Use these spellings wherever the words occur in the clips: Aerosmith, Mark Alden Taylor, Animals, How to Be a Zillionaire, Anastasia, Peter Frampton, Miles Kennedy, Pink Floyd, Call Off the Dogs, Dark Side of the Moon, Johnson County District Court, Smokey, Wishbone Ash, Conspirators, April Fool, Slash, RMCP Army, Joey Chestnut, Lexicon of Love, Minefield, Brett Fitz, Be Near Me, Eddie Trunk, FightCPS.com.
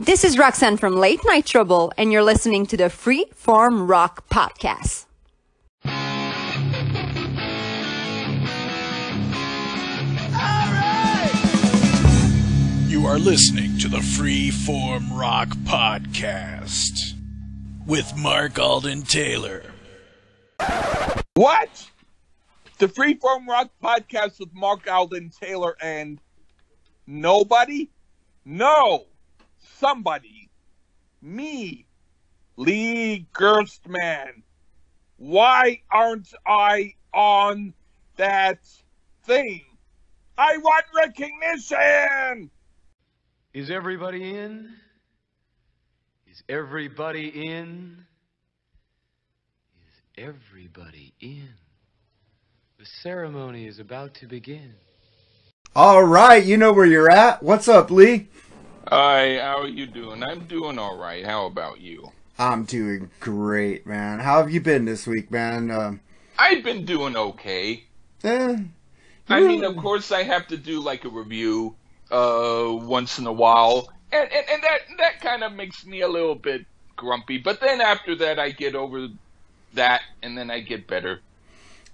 This is Roxanne from Late Night Trouble, and you're listening to the Freeform Rock Podcast. You are listening to the Freeform Rock Podcast with Mark Alden Taylor. What? The Freeform Rock Podcast with Mark Alden Taylor and nobody? No. Somebody. Me. Lee Gerstman. Why aren't I on that thing? I want recognition! Is everybody in? Is everybody in? Is everybody in? The ceremony is about to begin. All right, you know where you're at. What's up, Lee? Hi, how are you doing? I'm doing all right. How about you? I'm doing great, man. How have you been this week, man? I've been doing okay. I mean, of course, I have to do like a review once in a while, and that kind of makes me a little bit grumpy, but then after that I get over that and then I get better.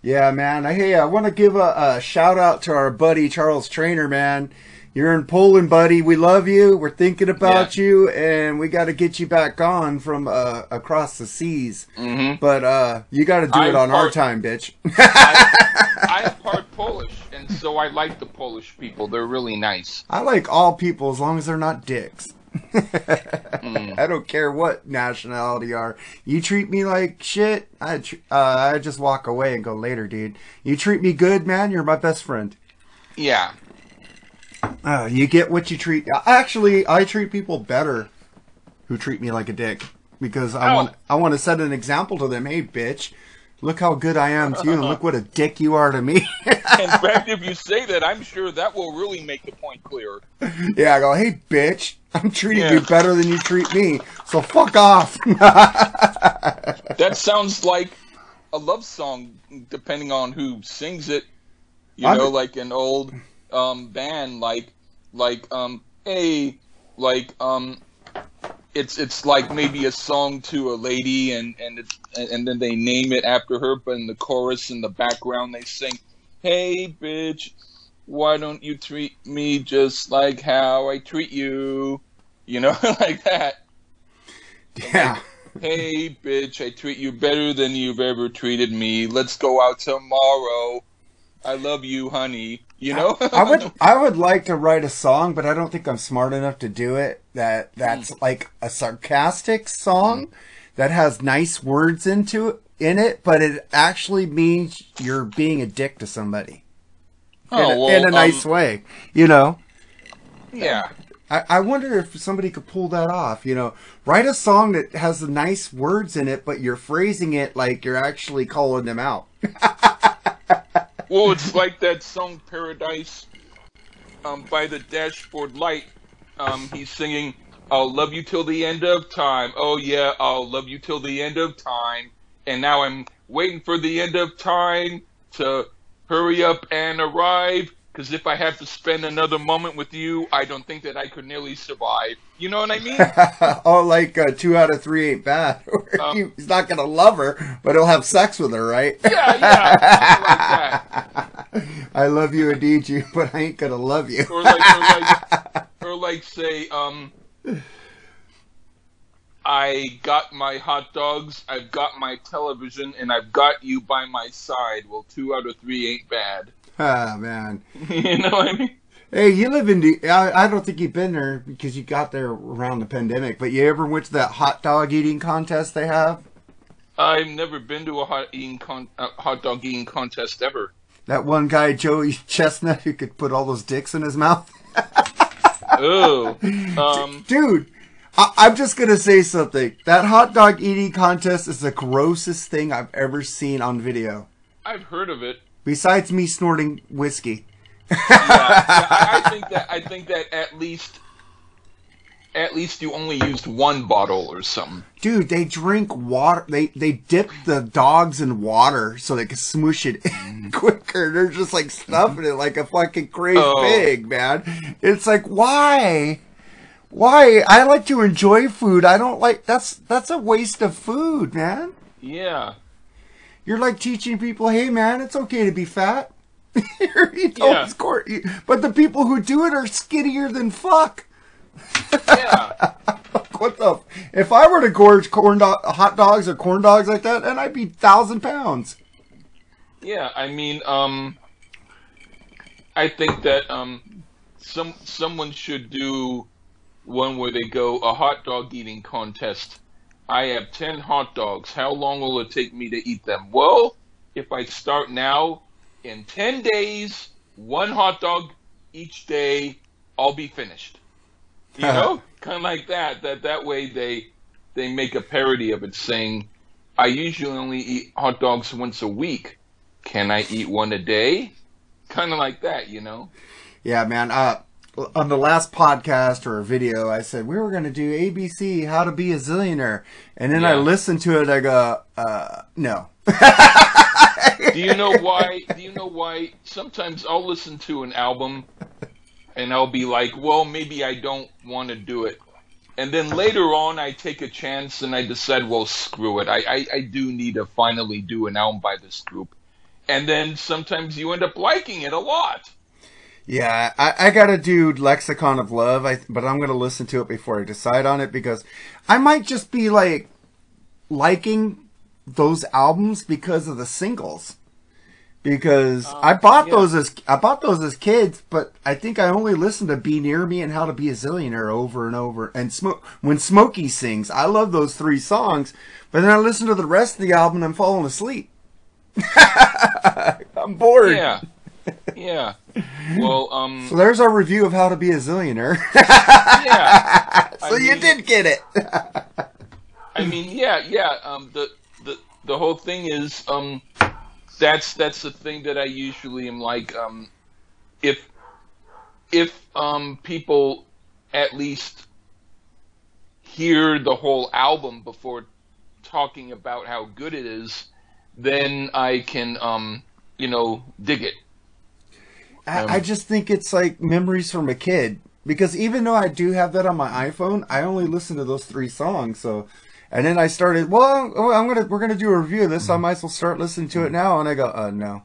Yeah, man. Hey, I want to give a shout out to our buddy Charles Trainer, man. You're in Poland, buddy. We love you. We're thinking about you, and we got to get you back on from across the seas. Mm-hmm. But you got to do it on our time, bitch. I'm part Polish, and so I like the Polish people. They're really nice. I like all people as long as they're not dicks. I don't care what nationality you are. You treat me like shit, I just walk away and go later, dude. You treat me good, man. You're my best friend. Yeah. You get what you treat. Actually, I treat people better who treat me like a dick because I want to set an example to them. Hey, bitch, look how good I am to you, and look what a dick you are to me. In fact, if you say that, I'm sure that will really make the point clearer. Yeah, I go, hey, bitch, I'm treating you better than you treat me, so fuck off. That sounds like a love song, depending on who sings it. Like an old. Band it's like maybe a song to a lady and then they name it after her, but in the chorus in the background they sing, "Hey bitch, why don't you treat me just like how I treat you?" You know, like that. Yeah. Like, hey bitch, I treat you better than you've ever treated me. Let's go out tomorrow. I love you, honey. You know, I would like to write a song, but I don't think I'm smart enough to do it. That's like a sarcastic song that has nice words in it, but it actually means you're being a dick to somebody in a nice way. You know? Yeah. I wonder if somebody could pull that off. You know, write a song that has the nice words in it, but you're phrasing it like you're actually calling them out. Well, it's like that song Paradise by the Dashboard Light. He's singing, "I'll love you till the end of time. Oh, yeah, I'll love you till the end of time. And now I'm waiting for the end of time to hurry up and arrive. Because if I have to spend another moment with you, I don't think that I could nearly survive." You know what I mean? Oh, like 2 out of 3 ain't bad. He's not going to love her, but he'll have sex with her, right? Yeah. Like that. I love you and need you, but I ain't going to love you. Or like say, I got my hot dogs, I've got my television, and I've got you by my side. Well, 2 out of 3 ain't bad. Ah, man. You know what I mean? Hey, you live in... I don't think you've been there because you got there around the pandemic, but you ever went to that hot dog eating contest they have? I've never been to a hot dog eating contest ever. That one guy, Joey Chestnut, who could put all those dicks in his mouth? Oh. Dude, I'm just going to say something. That hot dog eating contest is the grossest thing I've ever seen on video. I've heard of it. Besides me snorting whiskey. I think that at least you only used one bottle or something. Dude, they drink water. They dip the dogs in water so they can smoosh it in quicker. They're just like stuffing it like a fucking crazy pig, man. It's like, why? Why? I like to enjoy food. I don't like... That's a waste of food, man. Yeah. You're like teaching people, hey, man, it's okay to be fat. But the people who do it are skinnier than fuck. Yeah. What the... If I were to gorge hot dogs or corn dogs like that, then I'd be 1,000 pounds. Yeah, I mean, I think that someone should do one where they go, a hot dog eating contest. I have 10 hot dogs. How long will it take me to eat them? Well, if I start now, in 10 days, one hot dog each day, I'll be finished. You know? Kind of like that. That way they make a parody of it saying, I usually only eat hot dogs once a week. Can I eat one a day? Kind of like that, you know? Yeah, man. On the last podcast or video, I said we were going to do ABC, How to Be a Zillionaire. And then I listened to it, I go, no. Do you know why? Sometimes I'll listen to an album and I'll be like, well, maybe I don't want to do it. And then later on, I take a chance and I decide, well, screw it. I do need to finally do an album by this group. And then sometimes you end up liking it a lot. Yeah, I got to do Lexicon of Love, but I'm going to listen to it before I decide on it, because I might just be like liking those albums because of the singles. Because I bought those as kids, but I think I only listened to Be Near Me and How to Be a Zillionaire over and over. And when Smokey sings, I love those three songs, but then I listen to the rest of the album and I'm falling asleep. I'm bored. Yeah. Yeah. Well, so there's our review of How to Be a Zillionaire. Yeah. So you did get it. I mean, yeah. The whole thing is, that's the thing that I usually am like, if people at least hear the whole album before talking about how good it is, then I can, dig it. I just think it's like memories from a kid, because even though I do have that on my iPhone, I only listen to those three songs. So, and then I started, we're gonna do a review of this. So I might as well start listening to it now. And I go, no,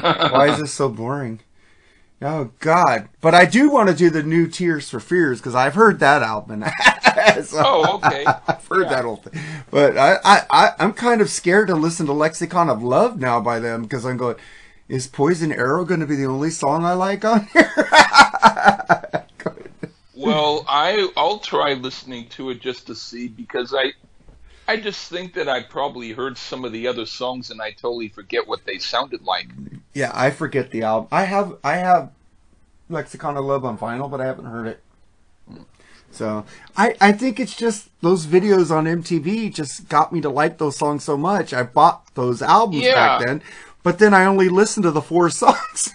why is this so boring? Oh God! But I do want to do the new Tears for Fears, because I've heard that album. So okay. I've heard that whole thing, but I'm kind of scared to listen to Lexicon of Love now by them, because I'm going, is Poison Arrow going to be the only song I like on here? Well, I'll try listening to it just to see, because I just think that I probably heard some of the other songs and I totally forget what they sounded like. Yeah, I forget the album. I have Lexicon of Love on vinyl, but I haven't heard it. So I think it's just those videos on MTV just got me to like those songs so much. I bought those albums back then, but then I only listened to the four songs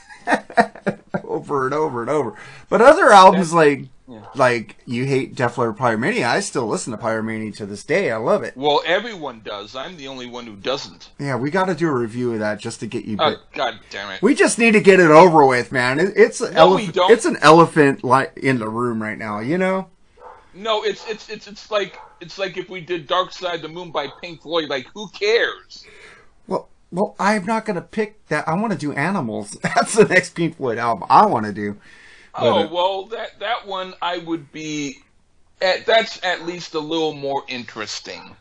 over and over and over. But other albums like you hate Def Leppard Pyromania, I still listen to Pyromania to this day. I love it. Well, everyone does. I'm the only one who doesn't. Yeah, we got to do a review of that just to get you. Oh, God damn it! We just need to get it over with, man. It's an elephant in the room right now. You know? No, it's like if we did Dark Side of the Moon by Pink Floyd. Like, who cares? Well, I'm not going to pick that. I want to do Animals. That's the next Pink Floyd album I want to do. Oh, well, that one I would be... That's at least a little more interesting.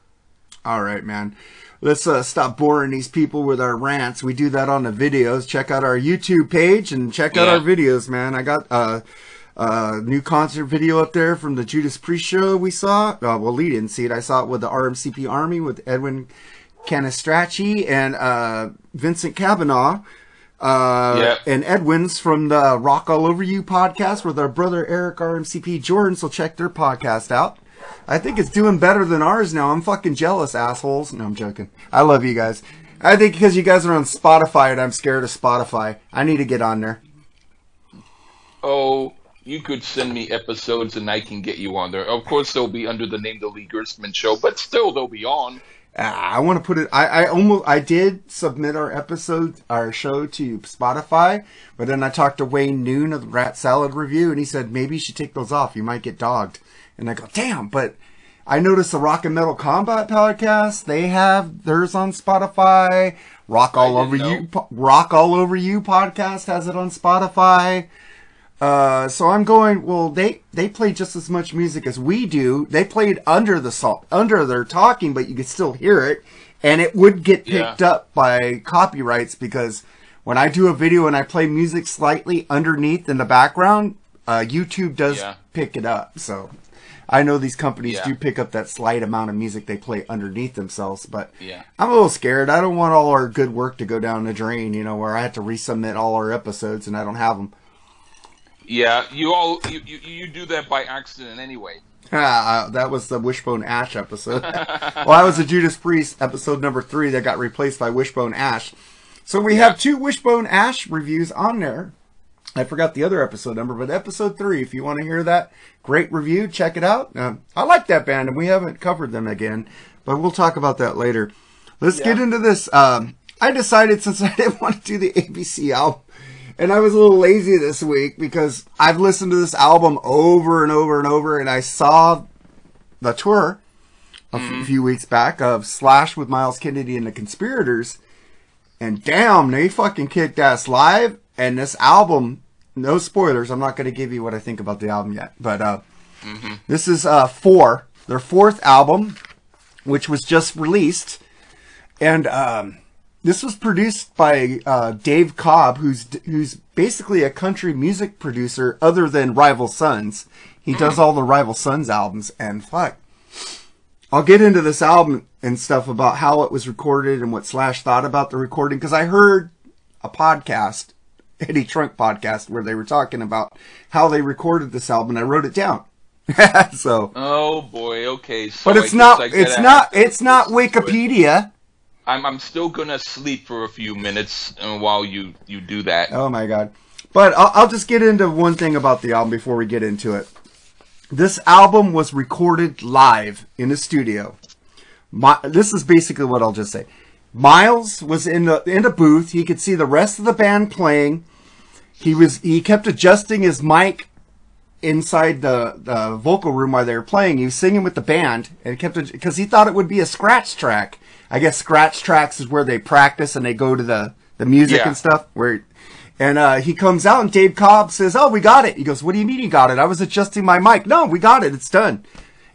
All right, man. Let's stop boring these people with our rants. We do that on the videos. Check out our YouTube page and check out our videos, man. I got... new concert video up there from the Judas Priest show we saw. Well, Lee didn't see it. I saw it with the RMCP Army with Edwin Cannistraci and Vincent Cavanaugh. And Edwin's from the Rock All Over You podcast with our brother Eric RMCP Jordan. So check their podcast out. I think it's doing better than ours now. I'm fucking jealous, assholes. No, I'm joking. I love you guys. I think because you guys are on Spotify and I'm scared of Spotify. I need to get on there. Oh, you could send me episodes and I can get you on there. Of course, they'll be under the name The Lee Gerstman Show, but still they'll be on. I want to put it. I did submit our show to Spotify, but then I talked to Wayne Noon of the Rat Salad Review, and he said maybe you should take those off. You might get dogged. And I go, damn! But I noticed the Rock and Metal Combat podcast. They have theirs on Spotify. Rock All Over You podcast has it on Spotify. So I'm going, well, they play just as much music as we do. They played under their talking, but you could still hear it. And it would get picked up by copyrights, because when I do a video and I play music slightly underneath in the background, YouTube does pick it up. So I know these companies do pick up that slight amount of music they play underneath themselves, but I'm a little scared. I don't want all our good work to go down the drain, where I have to resubmit all our episodes and I don't have them. Yeah, you do that by accident anyway. That was the Wishbone Ash episode. Well, I was the Judas Priest episode number 3 that got replaced by Wishbone Ash. So we have 2 Wishbone Ash reviews on there. I forgot the other episode number, but episode 3, if you want to hear that great review, check it out. I like that band, and we haven't covered them again, but we'll talk about that later. Let's get into this. I decided, since I didn't want to do the ABC album, and I was a little lazy this week because I've listened to this album over and over and over, and I saw the tour a few weeks back of Slash with Miles Kennedy and the Conspirators, and damn, they fucking kicked ass live. And this album, no spoilers, I'm not going to give you what I think about the album yet, but this is their 4th album, which was just released, and this was produced by Dave Cobb, who's basically a country music producer other than Rival Sons. He does all the Rival Sons albums, and fuck. I'll get into this album and stuff about how it was recorded and what Slash thought about the recording, because I heard a podcast, Eddie Trunk podcast, where they were talking about how they recorded this album, and I wrote it down. So. Oh boy, okay. So but it's not Wikipedia. I'm still gonna sleep for a few minutes while you do that. Oh my god! But I'll just get into one thing about the album before we get into it. This album was recorded live in a studio. This is basically what I'll just say. Miles was in a booth. He could see the rest of the band playing. He kept adjusting his mic inside the vocal room while they were playing. He was singing with the band and kept, because he thought it would be a scratch track. I guess scratch tracks is where they practice and they go to the music and stuff. He comes out and Dave Cobb says, "Oh, we got it." He goes, "What do you mean you got it? I was adjusting my mic." "No, we got it. It's done."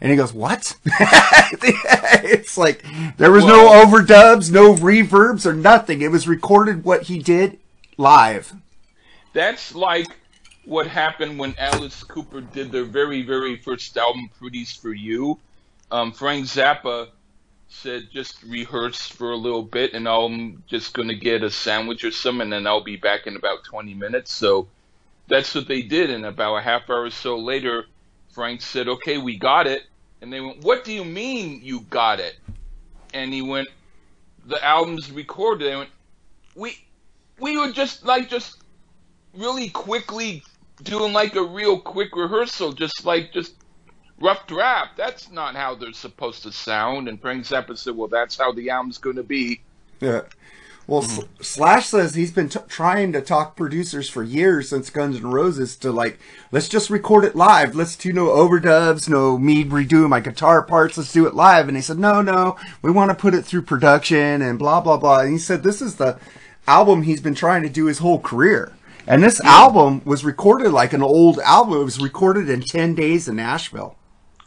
And he goes, "What?" It's like there was no overdubs, no reverbs or nothing. It was recorded what he did live. That's like what happened when Alice Cooper did their very, very first album, Pretty's for You. Frank Zappa said, "Just rehearse for a little bit, and I'm just going to get a sandwich or something, and then I'll be back in about 20 minutes. So that's what they did, and about a half hour or so later, Frank said, "Okay, we got it." And they went, "What do you mean you got it?" And he went, "The album's recorded." They went, we were just really quickly doing like a real quick rehearsal, just rough draft. That's not how they're supposed to sound." And Frank Zappa said, "Well, that's how the album's going to be." Yeah. Well, Slash says he's been trying to talk producers for years since Guns N' Roses to let's just record it live. Let's do no overdubs, no me redoing my guitar parts. Let's do it live. And he said, no, we want to put it through production and blah, blah, blah. And he said this is the album he's been trying to do his whole career. And this album was recorded like an old album. It was recorded in 10 days in Nashville.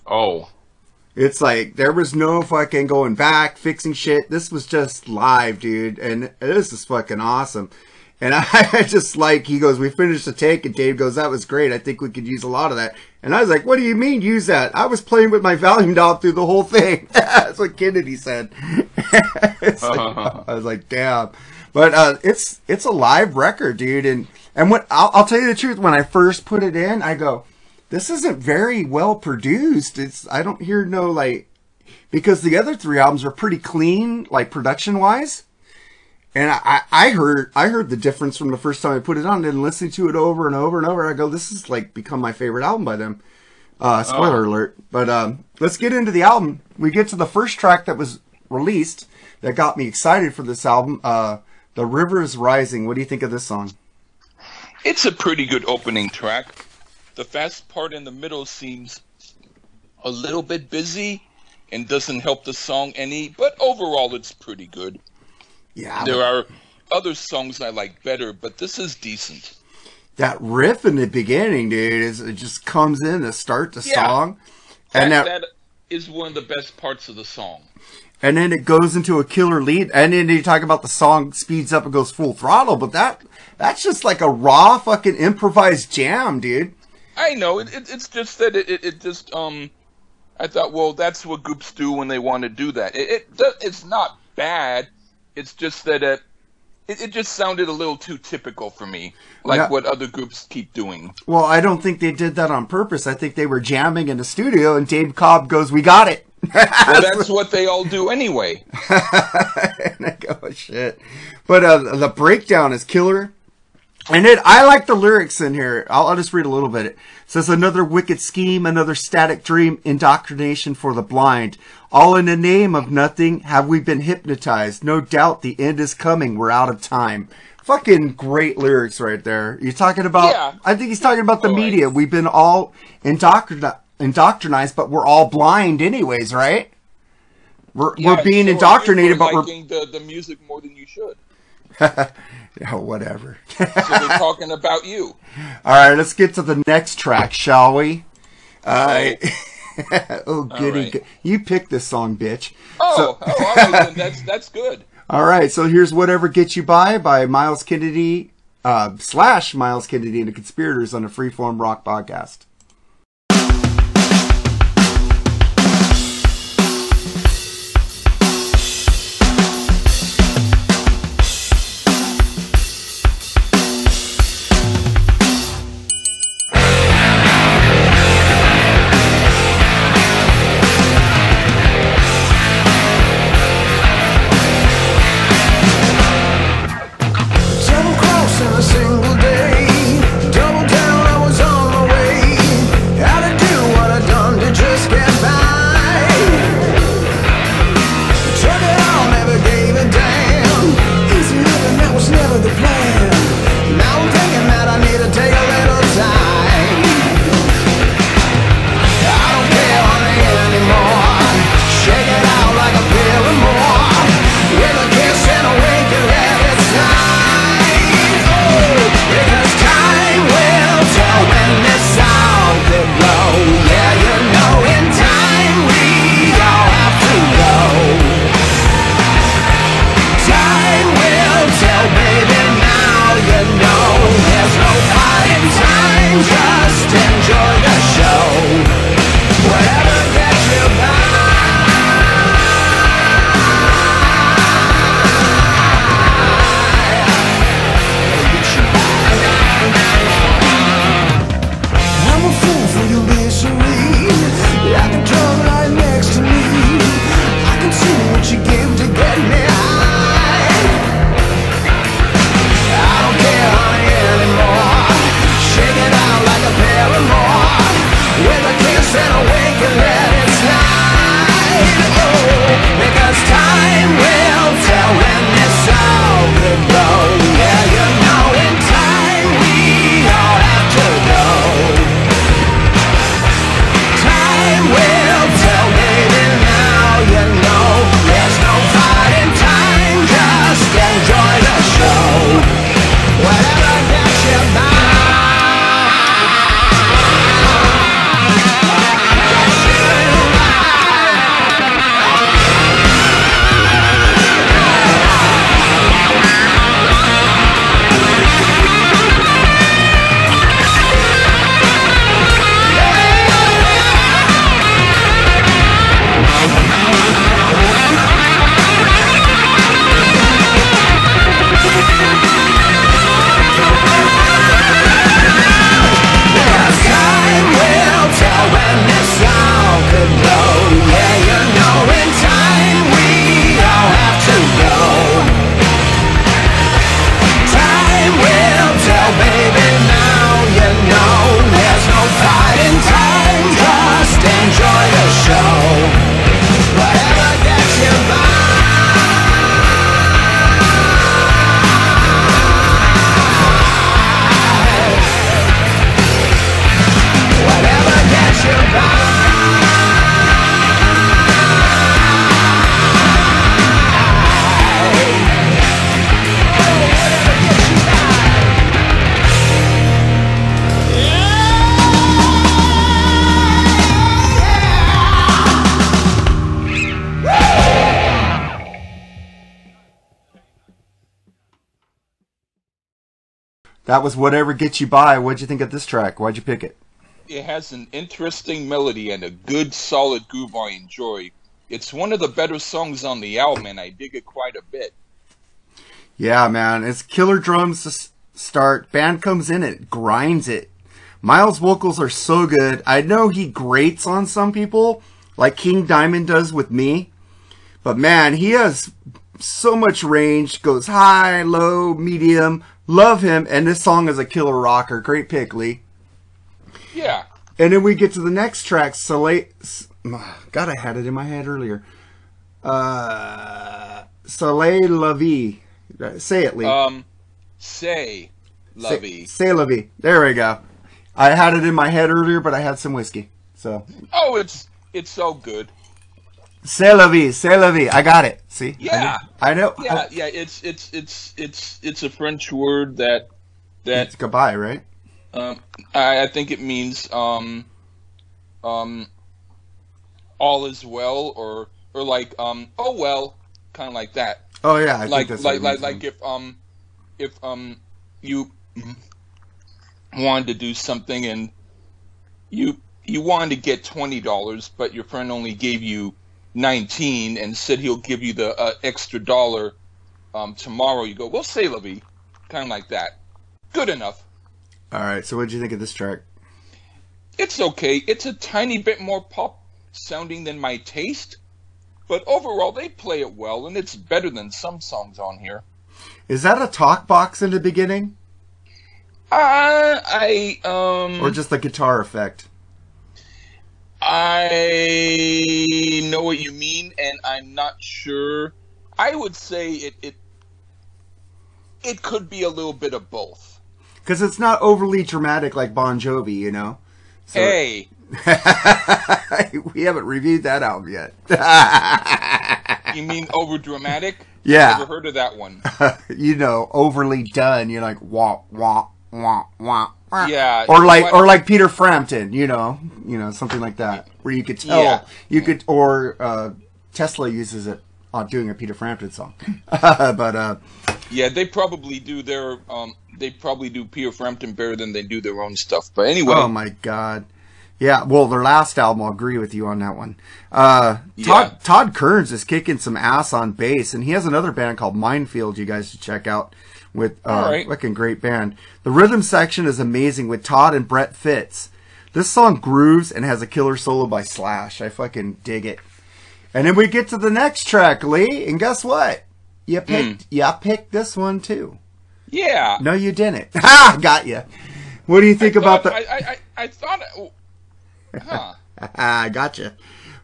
Oh. It's like, there was no fucking going back, fixing shit. This was just live, dude. And this is fucking awesome. And I just he goes, "We finished the take," and Dave goes, "That was great. I think we could use a lot of that." And I was like, "What do you mean use that? I was playing with my volume dial through the whole thing." That's what Kennedy said. I was like, damn. But it's a live record, dude. And what I'll tell you the truth, when I first put it in, I go, "This isn't very well produced." I don't hear because the other 3 albums are pretty clean, production wise. And I heard the difference from the first time I put it on and listening to it over and over and over. I go, "This is become my favorite album by them." Spoiler alert. But let's get into the album. We get to the first track that was released that got me excited for this album, The River is Rising. What do you think of this song? It's a pretty good opening track. The fast part in the middle seems a little bit busy and doesn't help the song any, but overall it's pretty good. Yeah. There are other songs I like better, but this is decent. That riff in the beginning, dude, it just comes in to start the song. And that is one of the best parts of the song. And then it goes into a killer lead, and then you talk about the song speeds up and goes full throttle, but that's just like a raw fucking improvised jam, dude. I know. It's just that it just I thought, well, that's what groups do when they want to do that. It's not bad. It's just that it just sounded a little too typical for me, like what other groups keep doing. Well, I don't think they did that on purpose. I think they were jamming in the studio, and Dave Cobb goes, "We got it." Well, that's what they all do anyway. And I go, oh, shit. But the breakdown is killer. And I like the lyrics in here. I'll just read a little bit. It says, another wicked scheme, another static dream, indoctrination for the blind. All in the name of nothing have we been hypnotized. No doubt the end is coming. We're out of time. Fucking great lyrics right there. You're talking about, I think he's talking about the media. Right. We've been all indoctrinized, but we're all blind anyways, right? We're being indoctrinated, but we're liking the music more than you should. Yeah, whatever. So they're talking about you. All right, let's get to the next track, shall we? Oh, giddy. Right. You picked this song, bitch. All right, that's good. All right, so here's Whatever Gets You by Miles Kennedy, / Miles Kennedy and the Conspirators on the Freeform Rock Podcast. That was Whatever Gets You By. What'd you think of this track? Why'd you pick it? It has an interesting melody and a good, solid groove I enjoy. It's one of the better songs on the album, and I dig it quite a bit. Yeah, man. It's killer drums to start. Band comes in, it grinds it. Miles' vocals are so good. I know he grates on some people, like King Diamond does with me. But man, he has so much range. Goes high, low, medium. Love him. And this song is a killer rocker. Great pick, Lee. Yeah. And then we get to the next track, Salé. God, I had it in my head earlier. Salé la vie. Say it, Lee. Say la vie. Say la vie. There we go. I had it in my head earlier, but I had some whiskey. So. Oh, it's so good. C'est la vie, I got it. See? Yeah. I know. Yeah, yeah. It's a French word that it's goodbye, right? I think it means all is well, or like oh well, kind of like that. Oh yeah, I think that's like if you wanted to do something and you wanted to get $20, but your friend only gave you 19 and said he'll give you the extra dollar tomorrow. You go, well, c'est la vie, kind of like that. Good enough. All right. So, what did you think of this track? It's okay. It's a tiny bit more pop sounding than my taste, but overall they play it well, and it's better than some songs on here. Is that a talk box in the beginning? Or just the guitar effect. I know what you mean, and I'm not sure. I would say it could be a little bit of both. Because it's not overly dramatic like Bon Jovi, you know? So, hey! We haven't reviewed that album yet. You mean overdramatic? Yeah. I've never heard of that one. You know, overly done. You're like, wah, wah, wah, wah. Yeah, or like Peter Frampton, you know, something like that, where you could tell, yeah. or Tesla uses it on doing a Peter Frampton song, but yeah, they probably do Peter Frampton better than they do their own stuff. But anyway, oh my God, yeah, well, their last album, I'll agree with you on that one. Todd Kearns is kicking some ass on bass, and he has another band called Minefield. You guys should check out. With fucking great band. The rhythm section is amazing with Todd and Brett Fitz. This song grooves and has a killer solo by Slash. I fucking dig it. And then we get to the next track, Lee, and guess what? You picked this one too. Yeah. No, you didn't. Ha! Got you. What do you think I thought I gotcha.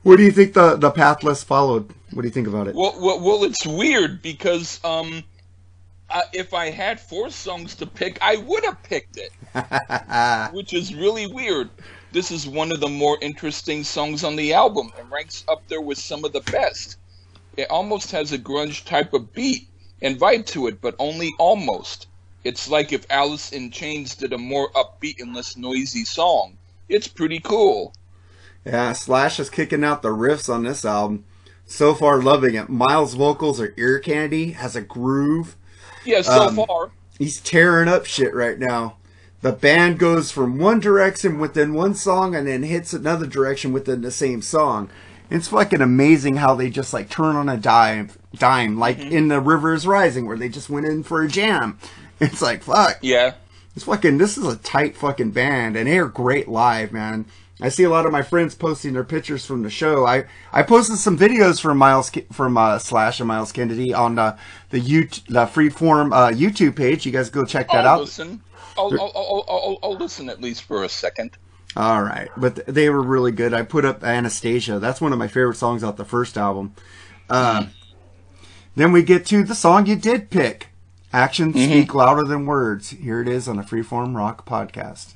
What do you think the path less followed? What do you think about it? Well, it's weird because if I had four songs to pick, I would have picked it, which is really weird. This is one of the more interesting songs on the album and ranks up there with some of the best. It almost has a grunge type of beat and vibe to it, but only almost. It's like if Alice in Chains did a more upbeat and less noisy song. It's pretty cool. Yeah, Slash is kicking out the riffs on this album. So far, loving it. Miles' vocals are ear candy, has a groove. Yeah, so far. He's tearing up shit right now. The band goes from one direction within one song and then hits another direction within the same song. It's fucking amazing how they just like turn on a dime like in The River is Rising where they just went in for a jam. It's like, fuck. Yeah. It's fucking, this is a tight fucking band and they are great live, man. I see a lot of my friends posting their pictures from the show. I posted some videos from Slash and Miles Kennedy on the Freeform YouTube page. You guys go check that out. Listen. I'll listen at least for a second. All right. But they were really good. I put up Anastasia. That's one of my favorite songs off the first album. Then we get to the song you did pick. Actions Speak Louder Than Words. Here it is on the Freeform Rock Podcast.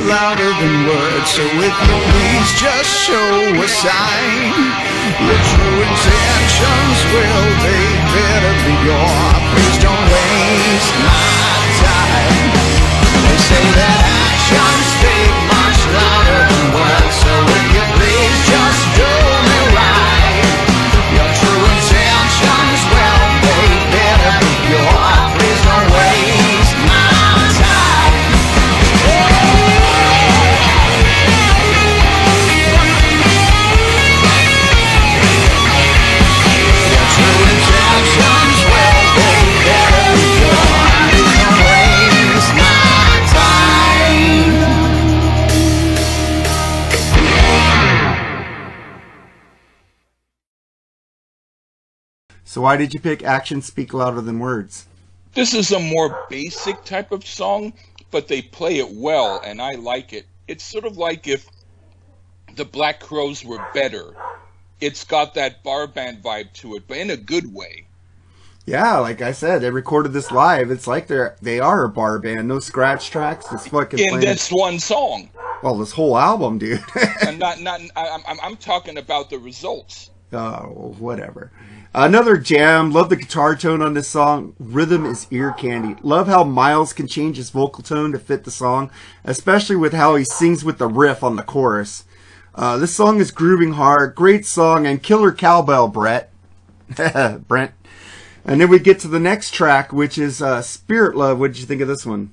much louder than words, so if you please just show a sign. Your true intentions, well, they better be yours. Please don't waste my time. They say that actions speak much louder than words, so if you please just do me right. Your true intentions, well, they better be yours. Please don't waste my time. Your true intentions, well, they better be yours. Please don't waste my time. So why did you pick Actions Speak Louder Than Words? This is a more basic type of song, but they play it well, and I like it. It's sort of like if the Black Crowes were better. It's got that bar band vibe to it, but in a good way. Yeah, like I said, they recorded this live. It's like they are a bar band. No scratch tracks. It's fucking in this one song. Well, this whole album, dude. I'm talking about the results. Oh, whatever. Another jam. Love the guitar tone on this song. Rhythm is ear candy. Love how Miles can change his vocal tone to fit the song, especially with how he sings with the riff on the chorus. This song is grooving hard. Great song and killer cowbell, Brent. And then we get to the next track, which is Spirit Love. What did you think of this one?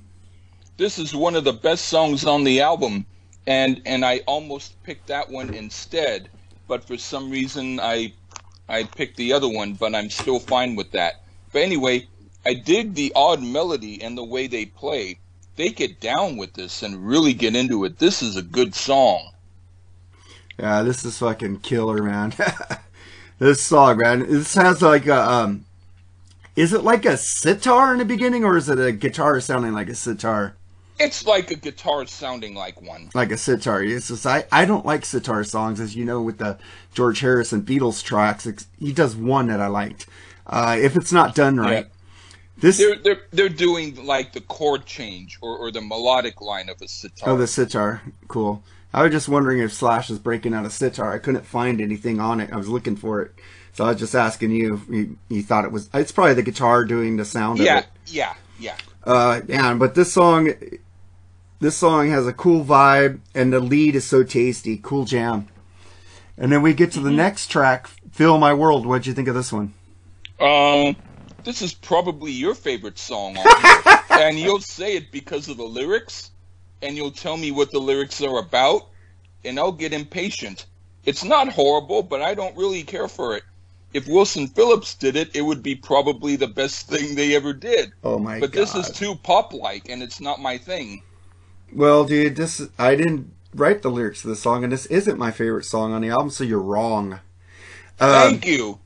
This is one of the best songs on the album, and I almost picked that one instead, but for some reason I picked the other one, but I'm still fine with that. But anyway, I dig the odd melody and the way they play. They get down with this and really get into it. This is a good song. Yeah, this is fucking killer, man. This song, man. This has like a... is it like a sitar in the beginning, or is it a guitar sounding like a sitar? It's like a guitar sounding like one. Like a sitar. It's just, I don't like sitar songs, as you know, with the George Harrison Beatles tracks. He does one that I liked. If it's not done right. Yeah. They're doing like the chord change or the melodic line of a sitar. Oh, the sitar. Cool. I was just wondering if Slash was breaking out a sitar. I couldn't find anything on it. I was looking for it. So I was just asking you if you thought it was... It's probably the guitar doing the sound of it. Yeah. But this song has a cool vibe, and the lead is so tasty. Cool jam. And then we get to the next track, Fill My World. What'd you think of this one? This is probably your favorite song on here. And you'll say it because of the lyrics, and you'll tell me what the lyrics are about, and I'll get impatient. It's not horrible, but I don't really care for it. If Wilson Phillips did it, it would be probably the best thing they ever did. Oh my God. But this is too pop-like, and it's not my thing. Well, dude, I didn't write the lyrics to the song, and this isn't my favorite song on the album, so you're wrong. Thank you.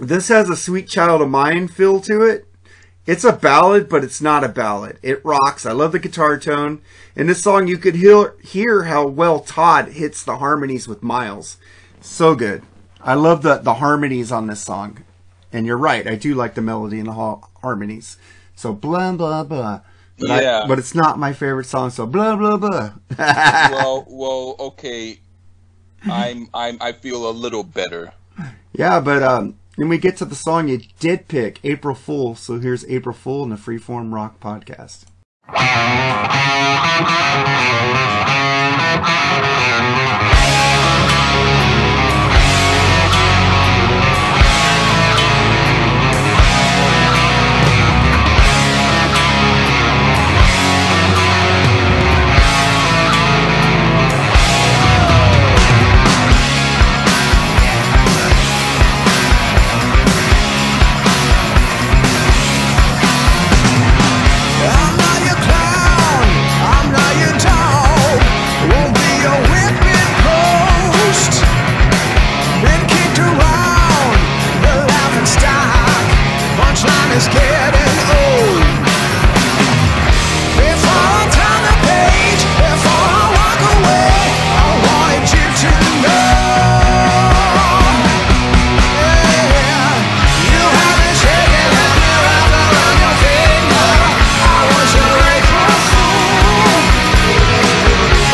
This has a Sweet Child of Mine feel to it. It's a ballad, but it's not a ballad. It rocks. I love the guitar tone. In this song, you could hear how well Todd hits the harmonies with Miles. So good. I love the harmonies on this song. And you're right, I do like the melody and the harmonies. So blah, blah, blah. But it's not my favorite song, so blah, blah, blah. well, okay. I feel a little better. Yeah, but then we get to the song you did pick, April Fool. So here's April Fool in the Freeform Rock Podcast. It's getting old. Before I turn the page, before I walk away, I wanted you to know. Yeah, you have been shaking and around around your finger. I was an April fool.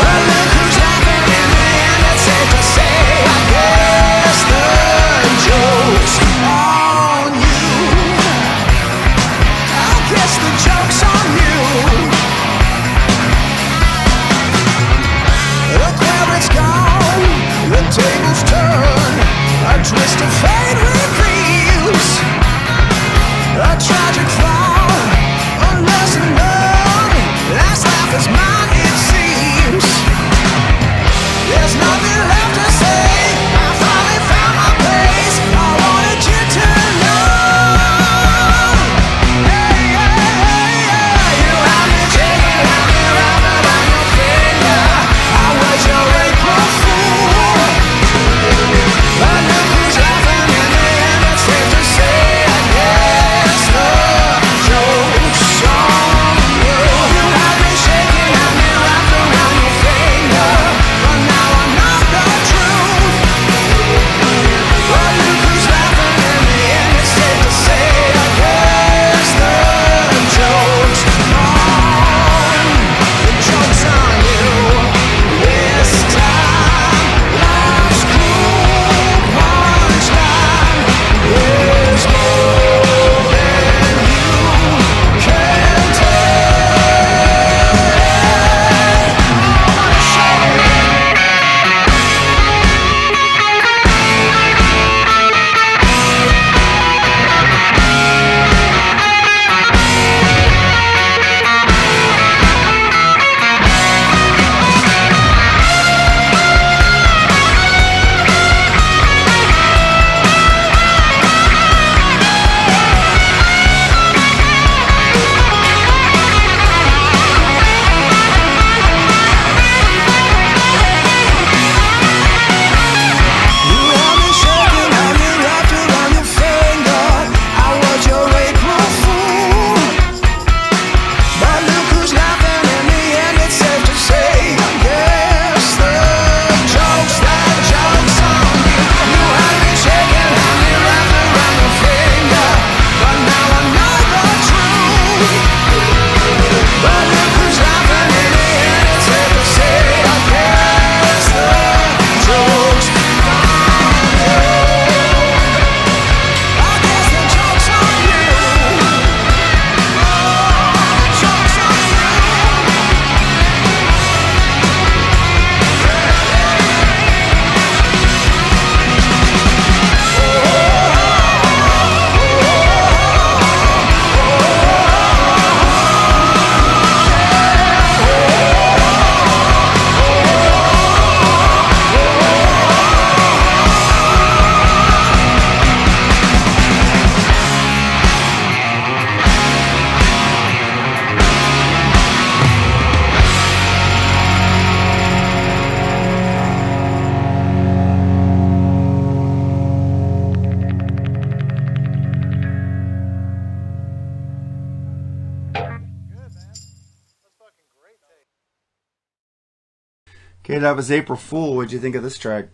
Okay, that was April Fool. What'd you think of this track?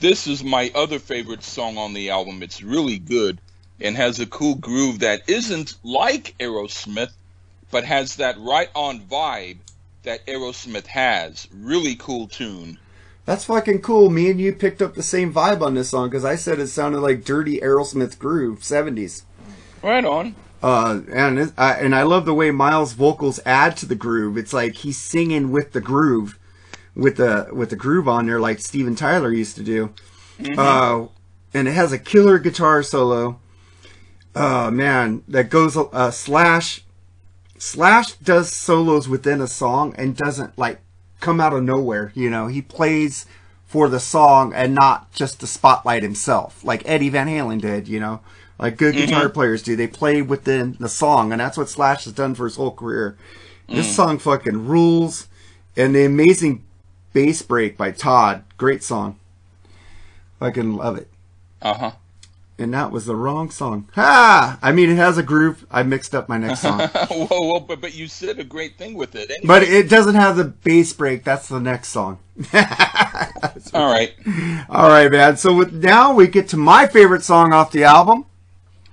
This is my other favorite song on the album. It's really good and has a cool groove that isn't like Aerosmith, but has that right-on vibe that Aerosmith has. Really cool tune. That's fucking cool. Me and you picked up the same vibe on this song because I said it sounded like dirty Aerosmith groove, 70s. Right on. And I love the way Miles' vocals add to the groove. It's like he's singing with the groove. With the groove on there like Steven Tyler used to do. Mm-hmm. And it has a killer guitar solo. Man, that goes Slash does solos within a song and doesn't like come out of nowhere, you know. He plays for the song and not just to spotlight himself like Eddie Van Halen did, you know. Like good mm-hmm. guitar players do. They play within the song, and that's what Slash has done for his whole career. Mm. This song fucking rules, and the amazing bass break by Todd. Great song. Fucking love it. Uh-huh. And that was the wrong song. Ha! I mean, it has a groove. I mixed up my next song. whoa, but you said a great thing with it. Anyway. But it doesn't have the bass break. That's the next song. All right. All right, man. So now we get to my favorite song off the album.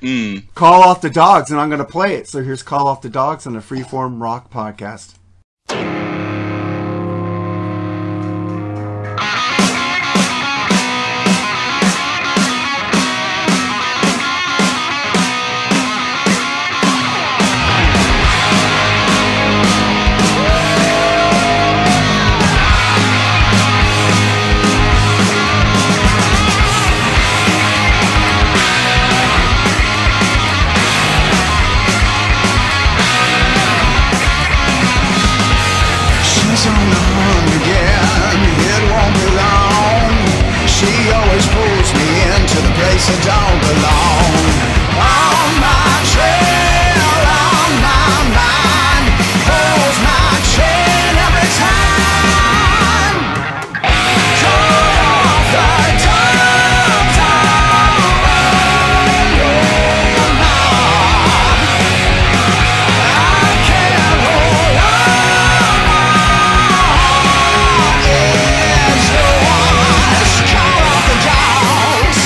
Mm. Call Off the Dogs, and I'm going to play it. So here's Call Off the Dogs on the Freeform Rock Podcast. place I don't belong. On my trail, on my mind, pulls my chain every time. Call off the dogs, all alone. I can't hold on. It's yours. Call off the dogs.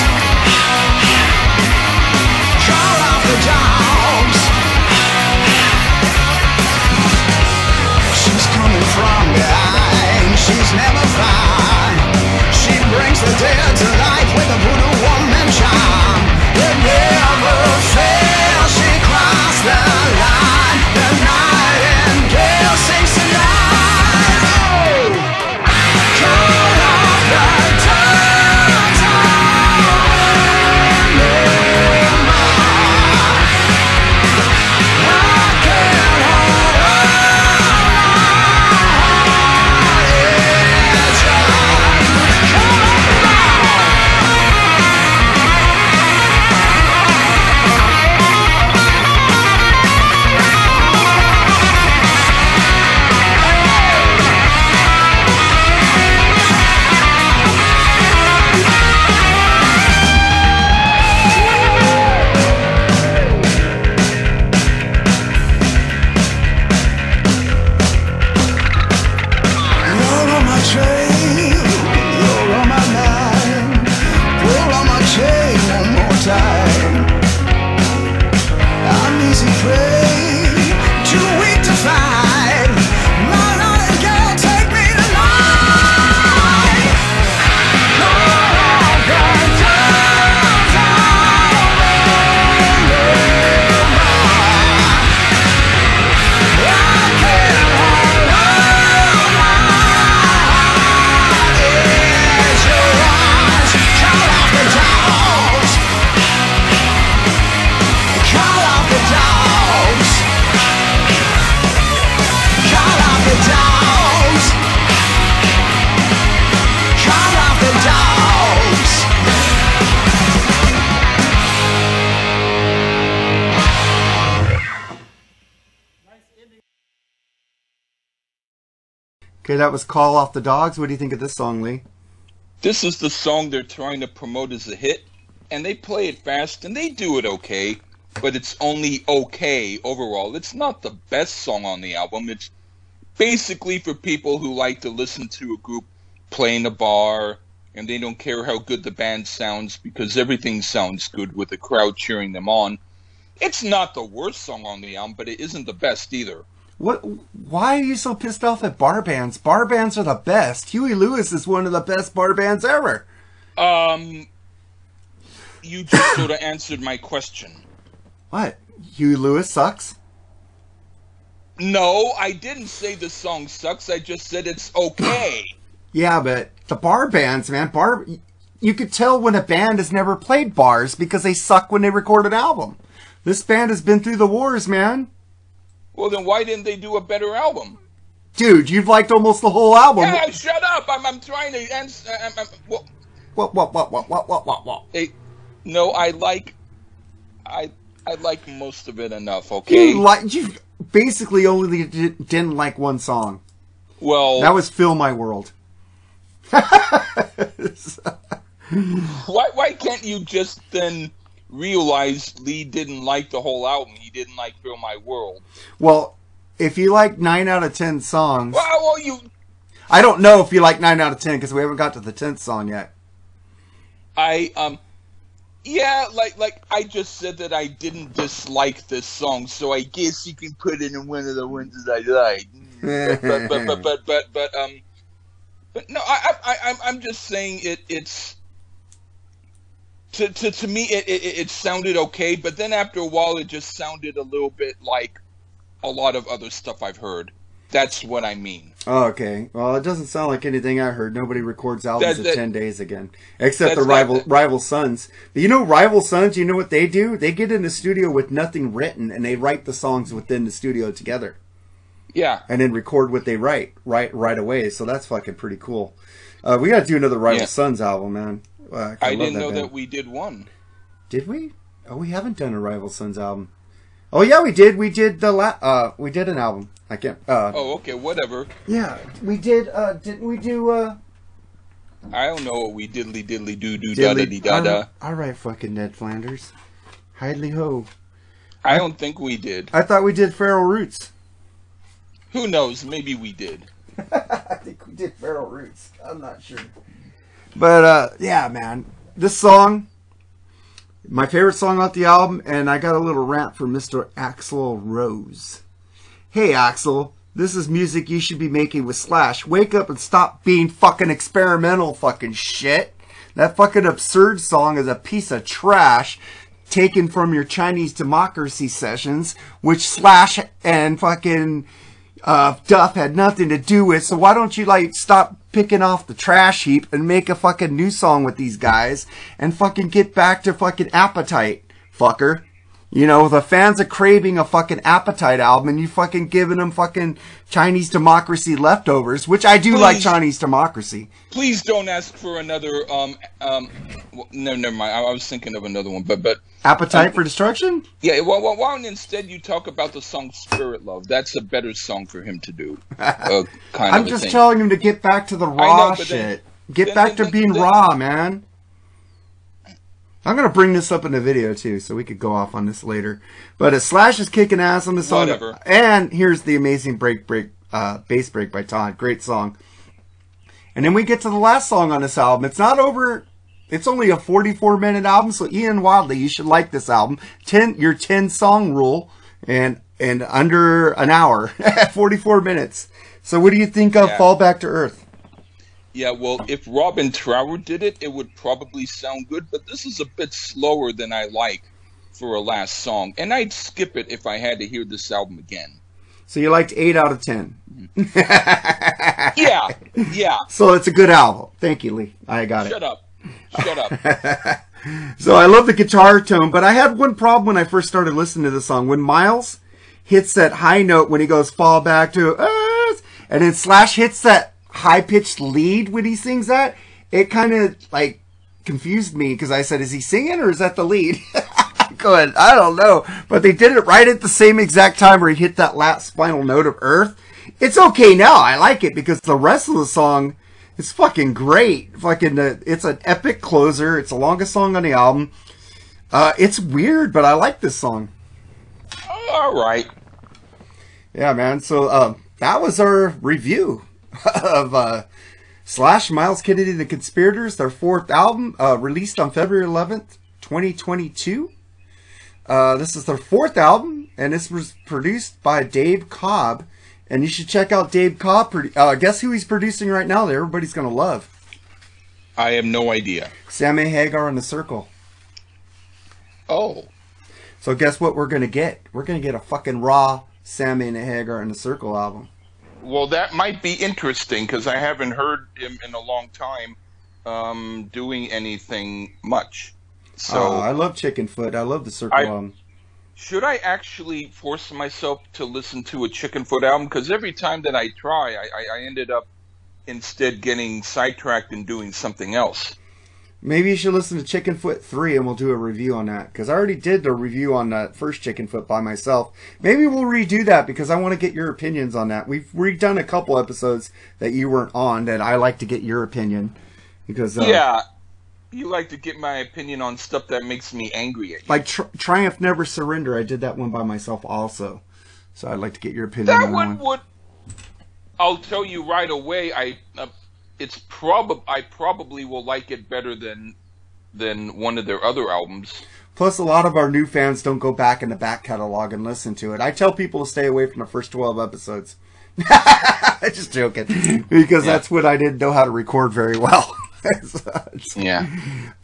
Call off the dogs. She's coming from behind. She's never far. She brings the dead to life with a voodoo woman charm. It never fails. She crossed the line. The nightingale sings tonight. Oh! Call off the dogs, all alone. I can't hold on. It's yours. Call off the dogs. You're on my train, you're on my mind. Pull on my chain one more time. I'm easy prey, too weak to fight. My nightingale, take me tonight. Call off the dogs, all alone. I can't hold on. It's yours. Call off the dogs. Call off the dogs. Call off the dogs. Call off the dogs. Okay, that was Call Off the Dogs. What do you think of this song, Lee? This is the song they're trying to promote as a hit, and they play it fast, and they do it okay, but it's only okay overall. It's not the best song on the album. It's basically for people who like to listen to a group play in a bar, and they don't care how good the band sounds because everything sounds good with the crowd cheering them on. It's not the worst song on the album, but it isn't the best either. What? Why are you so pissed off at bar bands? Bar bands are the best. Huey Lewis is one of the best bar bands ever. You just sort of answered my question. What? Huey Lewis sucks? No, I didn't say the song sucks. I just said it's okay. Yeah, but the bar bands, man, you could tell when a band has never played bars because they suck when they record an album. This band has been through the wars, man. Well, then why didn't they do a better album? Dude, you've liked almost the whole album. Yeah, shut up! I'm trying to answer. What? Hey, no, I like most of it enough. Okay. You basically only didn't like one song. Well, that was Fill My World. Why can't you just then realize Lee didn't like the whole album? He didn't like Fill My World. Well, if you like 9 out of 10 songs... Well, I don't know if you like 9 out of 10 because we haven't got to the 10th song yet. Yeah, like I just said that I didn't dislike this song, so I guess you can put it in one of the ones that I like. But no, I'm just saying it's... To me, it sounded okay, but then after a while, it just sounded a little bit like a lot of other stuff I've heard. That's what I mean. Oh, okay. Well, it doesn't sound like anything I heard. Nobody records albums in 10 days again, except the Rival Sons. But you know Rival Sons, you know what they do? They get in the studio with nothing written, and they write the songs within the studio together. Yeah. And then record what they write right away, so that's fucking pretty cool. We got to do another Rival Sons album, man. I didn't know that we did one. Did we? Oh, we haven't done a Rival Sons album. Oh yeah, we did. We did the we did an album. I can't. Oh, okay, whatever. Yeah, we did. Didn't we do? I don't know what we diddly diddly doo doo da da dee da da. All right, fucking Ned Flanders, hidely ho. I don't think we did. I thought we did Feral Roots. Who knows? Maybe we did. I think we did Feral Roots. I'm not sure. But yeah, man, this song, my favorite song off the album, and I got a little rant from Mr. Axl Rose. Hey, Axl, this is music you should be making with Slash. Wake up and stop being fucking experimental fucking shit. That fucking absurd song is a piece of trash taken from your Chinese Democracy sessions, which Slash and fucking Duff had nothing to do with. So why don't you like stop picking off the trash heap and make a fucking new song with these guys and fucking get back to fucking Appetite, fucker. You know, the fans are craving a fucking Appetite album, and you fucking giving them fucking Chinese Democracy leftovers, which I do like Chinese Democracy. Please don't ask for another, well, no, never mind. I was thinking of another one, but Appetite for Destruction? Yeah, well, why don't instead you talk about the song Spirit Love? That's a better song for him to do. I'm just telling him to get back to the raw shit. Get back to being raw, man. I'm going to bring this up in the video, too, so we could go off on this later. But Slash is kicking ass on the song. Whatever. And here's the amazing bass break by Todd. Great song. And then we get to the last song on this album. It's not over. It's only a 44-minute album, so Ian Wadley, you should like this album. 10-song rule and under an hour. 44 minutes. So what do you think of Fall Back to Earth? Yeah, well, if Robin Trower did it, it would probably sound good, but this is a bit slower than I like for a last song. And I'd skip it if I had to hear this album again. So you liked 8 out of 10. Yeah, yeah. So it's a good album. Thank you, Lee. I got it. Shut up. So I love the guitar tone, but I had one problem when I first started listening to the song. When Miles hits that high note when he goes, fall back to earth, and then Slash hits that high-pitched lead when he sings that, it kind of like confused me because I said, is he singing or is that the lead? Going, I don't know, but they did it right at the same exact time where he hit that last final note of earth. It's okay now, I like it, because the rest of the song is fucking great. Fucking it's an epic closer. It's the longest song on the album. It's weird, but I like this song. All right. Yeah, man. So that was our review of Slash, Miles Kennedy, The Conspirators, their fourth album, released on February 11th, 2022. This is their fourth album, and this was produced by Dave Cobb. And you should check out Dave Cobb. Guess who he's producing right now that everybody's going to love? I have no idea. Sammy Hagar and The Circle. Oh. So guess what we're going to get? We're going to get a fucking raw Sammy and Hagar and The Circle album. Well, that might be interesting because I haven't heard him in a long time doing anything much. So I love Chickenfoot. I love the Circle album. Should I actually force myself to listen to a Chickenfoot album? Because every time that I try, I ended up instead getting sidetracked and doing something else. Maybe you should listen to Chickenfoot 3 and we'll do a review on that. Because I already did the review on that first Chickenfoot by myself. Maybe we'll redo that because I want to get your opinions on that. We've redone a couple episodes that you weren't on that I like to get your opinion. Because yeah, you like to get my opinion on stuff that makes me angry at you. Like Triumph Never Surrender, I did that one by myself also. So I'd like to get your opinion on that one. I'll tell you right away, I probably will like it better than one of their other albums. Plus, a lot of our new fans don't go back in the back catalog and listen to it. I tell people to stay away from the first 12 episodes. Just joking, because that's when I didn't know how to record very well. Yeah.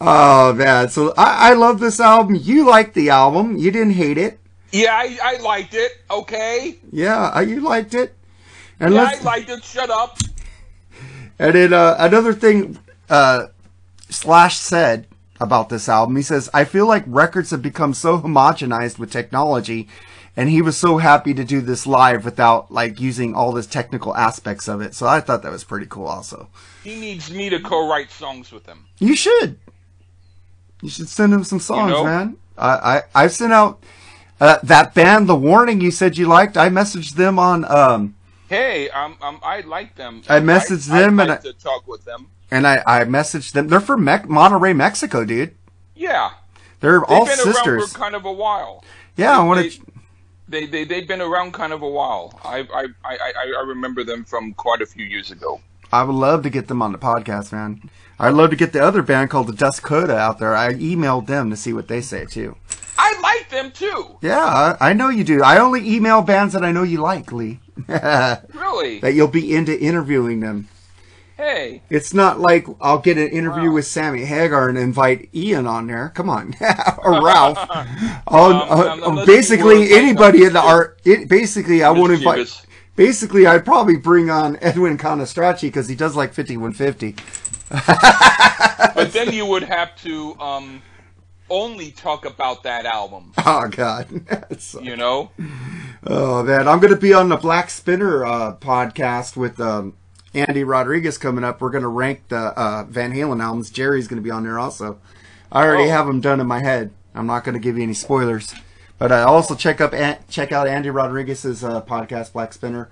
Oh man, so I love this album. You liked the album. You didn't hate it. Yeah, I liked it. Okay. Yeah, you liked it. And yeah, I liked it. Shut up. And then another thing Slash said about this album, he says, I feel like records have become so homogenized with technology, and he was so happy to do this live without like using all the technical aspects of it. So I thought that was pretty cool also. He needs me to co-write songs with him. You should. You should send him some songs, man. I've sent out that band, The Warning, you said you liked. I messaged them on. Hey, I like them. I messaged them and to talk with them. And I messaged them. They're from Monterrey, Mexico, dude. Yeah, they've all been sisters. Around for kind of a while. Yeah, I want to. They've been around kind of a while. I remember them from quite a few years ago. I would love to get them on the podcast, man. I'd love to get the other band called the Dust Coda out there. I emailed them to see what they say too. I like them too. Yeah, I know you do. I only email bands that I know you like, Lee. Really? That you'll be into interviewing them. Hey. It's not like I'll get an interview with Sammy Hagar and invite Ian on there. Come on. Or Ralph. Basically anybody in the art. Basically, I won't invite. Basically, I'd probably bring on Edwin Cannistraci because he does like 5150. But then you would have to only talk about that album. Oh, God. You know? Oh, man. I'm going to be on the Black Spinner podcast with Andy Rodriguez coming up. We're going to rank the Van Halen albums. Jerry's going to be on there also. I already have them done in my head. I'm not going to give you any spoilers. But I also check out Andy Rodriguez's podcast, Black Spinner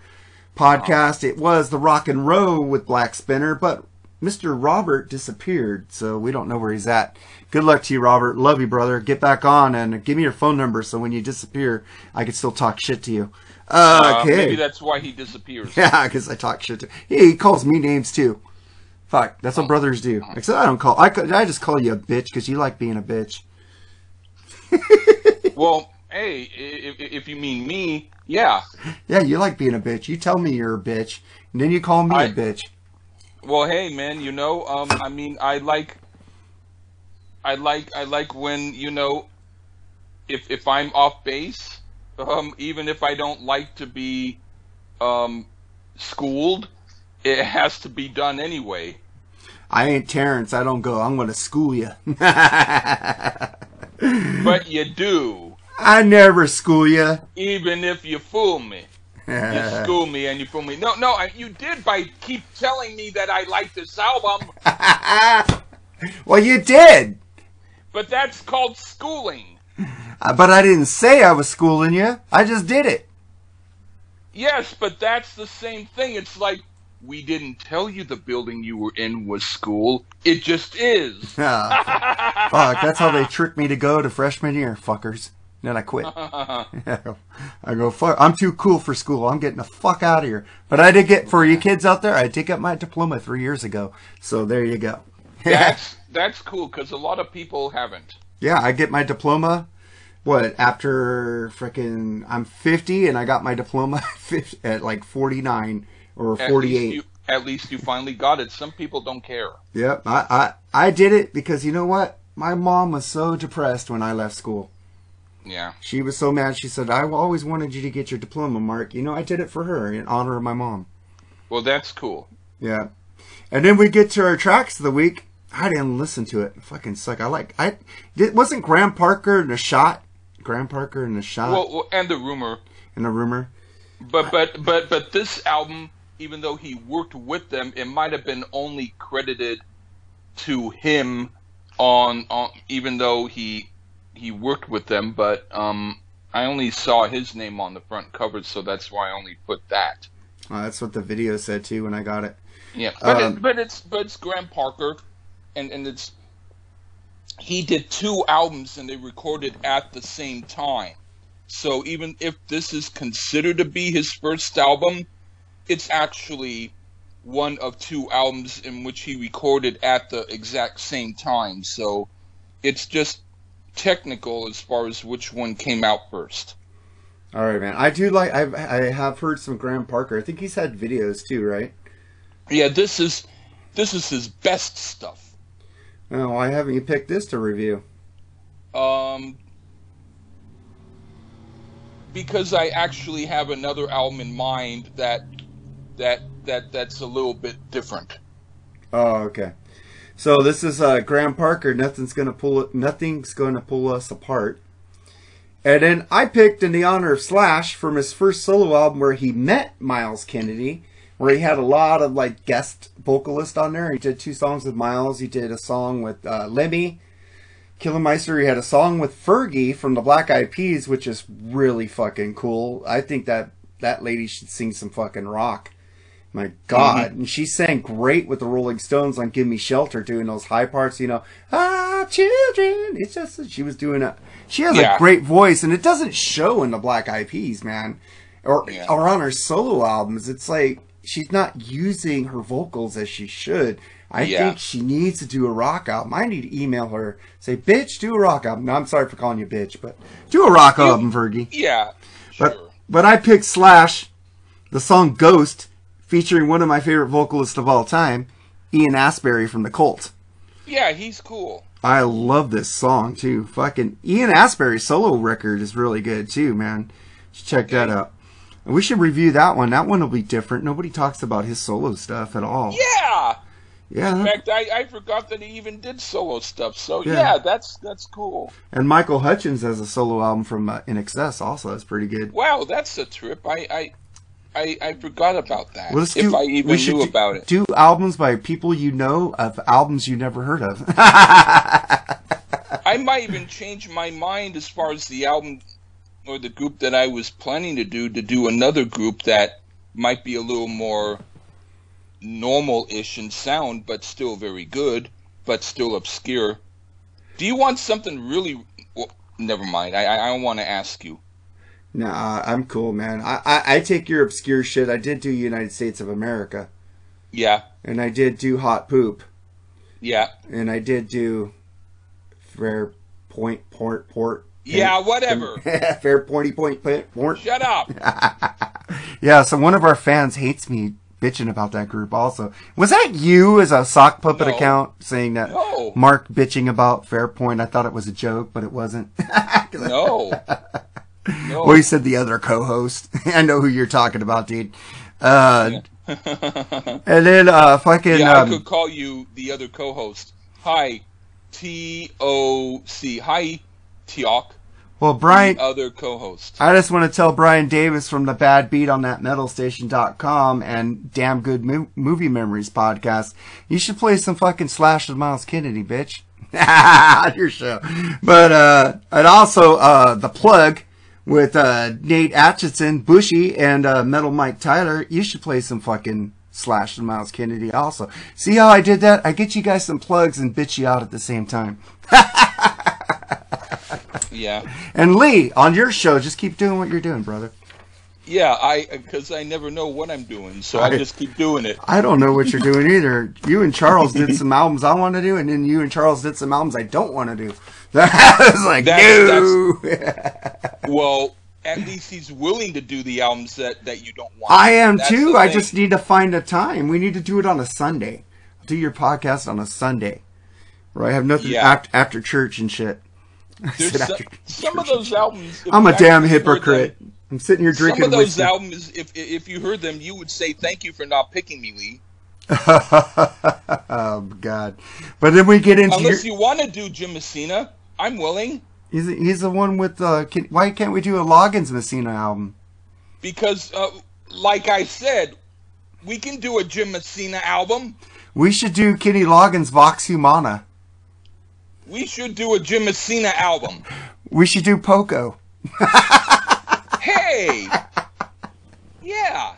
podcast. It was the Rock and Roll with Black Spinner, but Mr. Robert disappeared, so we don't know where he's at. Good luck to you, Robert. Love you, brother. Get back on and give me your phone number so when you disappear, I can still talk shit to you. Okay. Maybe that's why he disappears. Yeah, because I talk shit to him. He calls me names too. Fuck, that's what brothers do. Except I don't call. I just call you a bitch because you like being a bitch. Well. Hey, if you mean me, yeah. Yeah, you like being a bitch. You tell me you're a bitch, and then you call me a bitch. Well, hey, man, I like when, if I'm off base, even if I don't like to be schooled, it has to be done anyway. I ain't Terrence. I don't go, I'm going to school you. But you do. I never school you. Even if you fool me. You school me and you fool me. No, you did by keep telling me that I like this album. Well, you did. But that's called schooling. But I didn't say I was schooling you. I just did it. Yes, but that's the same thing. It's like, we didn't tell you the building you were in was school. It just is. Fuck, that's how they tricked me to go to freshman year, fuckers. Then I quit. I go, fuck, I'm too cool for school. I'm getting the fuck out of here. But I did get, for you kids out there, I did get my diploma 3 years ago. So there you go. That's cool because a lot of people haven't. Yeah, I get my diploma, after freaking, I'm 50 and I got my diploma at like 49 or 48. At least you finally got it. Some people don't care. Yep, I did it because you know what? My mom was so depressed when I left school. Yeah. She was so mad. She said, I always wanted you to get your diploma, Mark. I did it for her in honor of my mom. Well, that's cool. Yeah. And then we get to our tracks of the week. I didn't listen to it. Fucking suck. Wasn't Graham Parker and a shot? Well, and The Rumor. But this album, even though he worked with them, it might have been only credited to him on even though he worked with them, but I only saw his name on the front cover, so that's why I only put that. Oh, that's what the video said too when I got it. Yeah, but it's Graham Parker, and it's he did two albums and they recorded at the same time. So even if this is considered to be his first album, it's actually one of two albums in which he recorded at the exact same time. So it's just technical as far as which one came out first. All right, man. I have heard some Graham Parker. I think he's had videos too, right? Yeah, this is his best stuff. Oh, why haven't you picked this to review? Because I actually have another album in mind that's a little bit different. Oh, okay. So this is Graham Parker. Nothing's gonna pull us apart. And then I picked in the honor of Slash from his first solo album where he met Miles Kennedy, where he had a lot of like guest vocalists on there. He did two songs with Miles. He did a song with Lemmy. Killmeister, he had a song with Fergie from the Black Eyed Peas, which is really fucking cool. I think that lady should sing some fucking rock. My God. Mm-hmm. And she sang great with the Rolling Stones on Give Me Shelter, doing those high parts, you know. Ah, children. It's just that she was doing it. She has a great voice, and it doesn't show in the Black Eyed Peas, man. Or on her solo albums. It's like she's not using her vocals as she should. I think she needs to do a rock album. I need to email her. Say, bitch, do a rock album. No, I'm sorry for calling you bitch, but do a rock album, Fergie. Yeah, sure. But I picked Slash, the song Ghost, featuring one of my favorite vocalists of all time, Ian Astbury from The Cult. Yeah, he's cool. I love this song, too. Fucking Ian Astbury's solo record is really good, too, man. Check that out. And we should review that one. That one will be different. Nobody talks about his solo stuff at all. Yeah! Yeah. In fact, I forgot that he even did solo stuff. So yeah, that's cool. And Michael Hutchence has a solo album from INXS also. That's pretty good. Wow, that's a trip. I forgot about that. Well, if I even knew about it. Do albums by people you know of albums you never heard of. I might even change my mind as far as the album or the group that I was planning to do another group that might be a little more normal-ish in sound, but still very good, but still obscure. Do you want something really... Well, never mind. I don't want to ask you. Nah, I'm cool, man. I take your obscure shit. I did do United States of America. Yeah. And I did do Hot Poop. Yeah. And I did do Fairpoint Port. Yeah, whatever. Fairpointy Point Port. Shut up. Yeah, so one of our fans hates me bitching about that group also. Was that you as a sock puppet account saying that? No. Mark bitching about Fairpoint? I thought it was a joke, but it wasn't. No. Well, you said the other co-host. I know who you're talking about, dude. And then fucking... Yeah, I could call you the other co-host. Hi, T-O-C. Hi, Teok. Well, Brian, the other co-host. I just want to tell Brian Davis from the Bad Beat on thatmetalstation.com and Damn Good Movie Memories podcast, you should play some fucking Slash with Miles Kennedy, bitch. Your show. But, and also, The Plug with, Nate Atchison, Bushy, and, Metal Mike Tyler, you should play some fucking Slash with Miles Kennedy also. See how I did that? I get you guys some plugs and bitch you out at the same time. Yeah. And Lee, on your show, just keep doing what you're doing, brother. Yeah, because I never know what I'm doing, so I just keep doing it. I don't know what you're doing either. You and Charles did some albums I want to do, and then you and Charles did some albums I don't want to do. I was like, no. Well, at least he's willing to do the albums that you don't want. I am too. I just need to find a time. We need to do it on a Sunday. I'll do your podcast on a Sunday, where I have nothing after church and shit. Some of those albums. I'm a damn hypocrite. I'm sitting here drinking. Some of those albums, if you heard them, you would say thank you for not picking me, Lee. Oh God! But then we get into unless you want to do Jim Messina, I'm willing. He's the one with. Why can't we do a Loggins Messina album? Because, like I said, we can do a Jim Messina album. We should do Kenny Loggins' Vox Humana. We should do a Jim Messina album. We should do Poco. Hey! Yeah.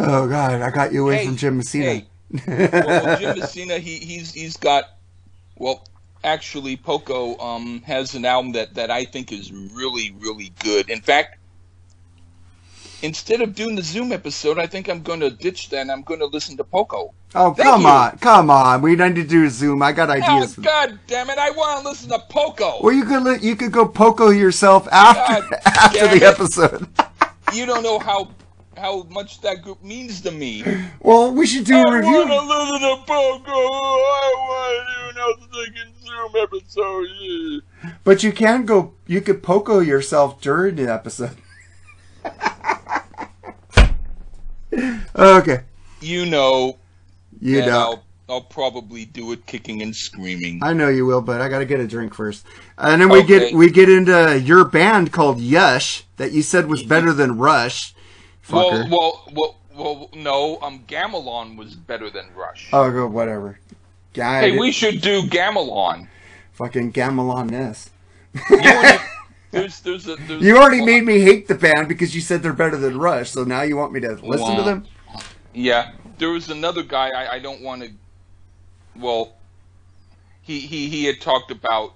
Oh, God, I got you away from Jim Messina. Hey. Well, Jim Messina, he's got... Well, actually, Poco has an album that I think is really, really good. In fact, instead of doing the Zoom episode, I think I'm going to ditch that and I'm going to listen to Poco. Oh, come on. We need to do a Zoom. I got ideas. Oh, God damn it. I want to listen to Poco. Well, you could go Poco yourself after the episode. You don't know how much that group means to me. Well, we should do a review. I want to listen to Poco. I want to do nothing in Zoom episode. But you could Poco yourself during the episode. Okay. You know. I'll probably do it kicking and screaming. I know you will, but I gotta get a drink first. And then we get into your band called Yush that you said was better than Rush. Fucker. Well, no, Gamelon was better than Rush. Oh, whatever. Hey, we should do Gamelon. fucking Gamelan Ness. You already made me hate the band because you said they're better than Rush, so now you want me to listen to them? Yeah. There was another guy I don't want to... Well, he had talked about...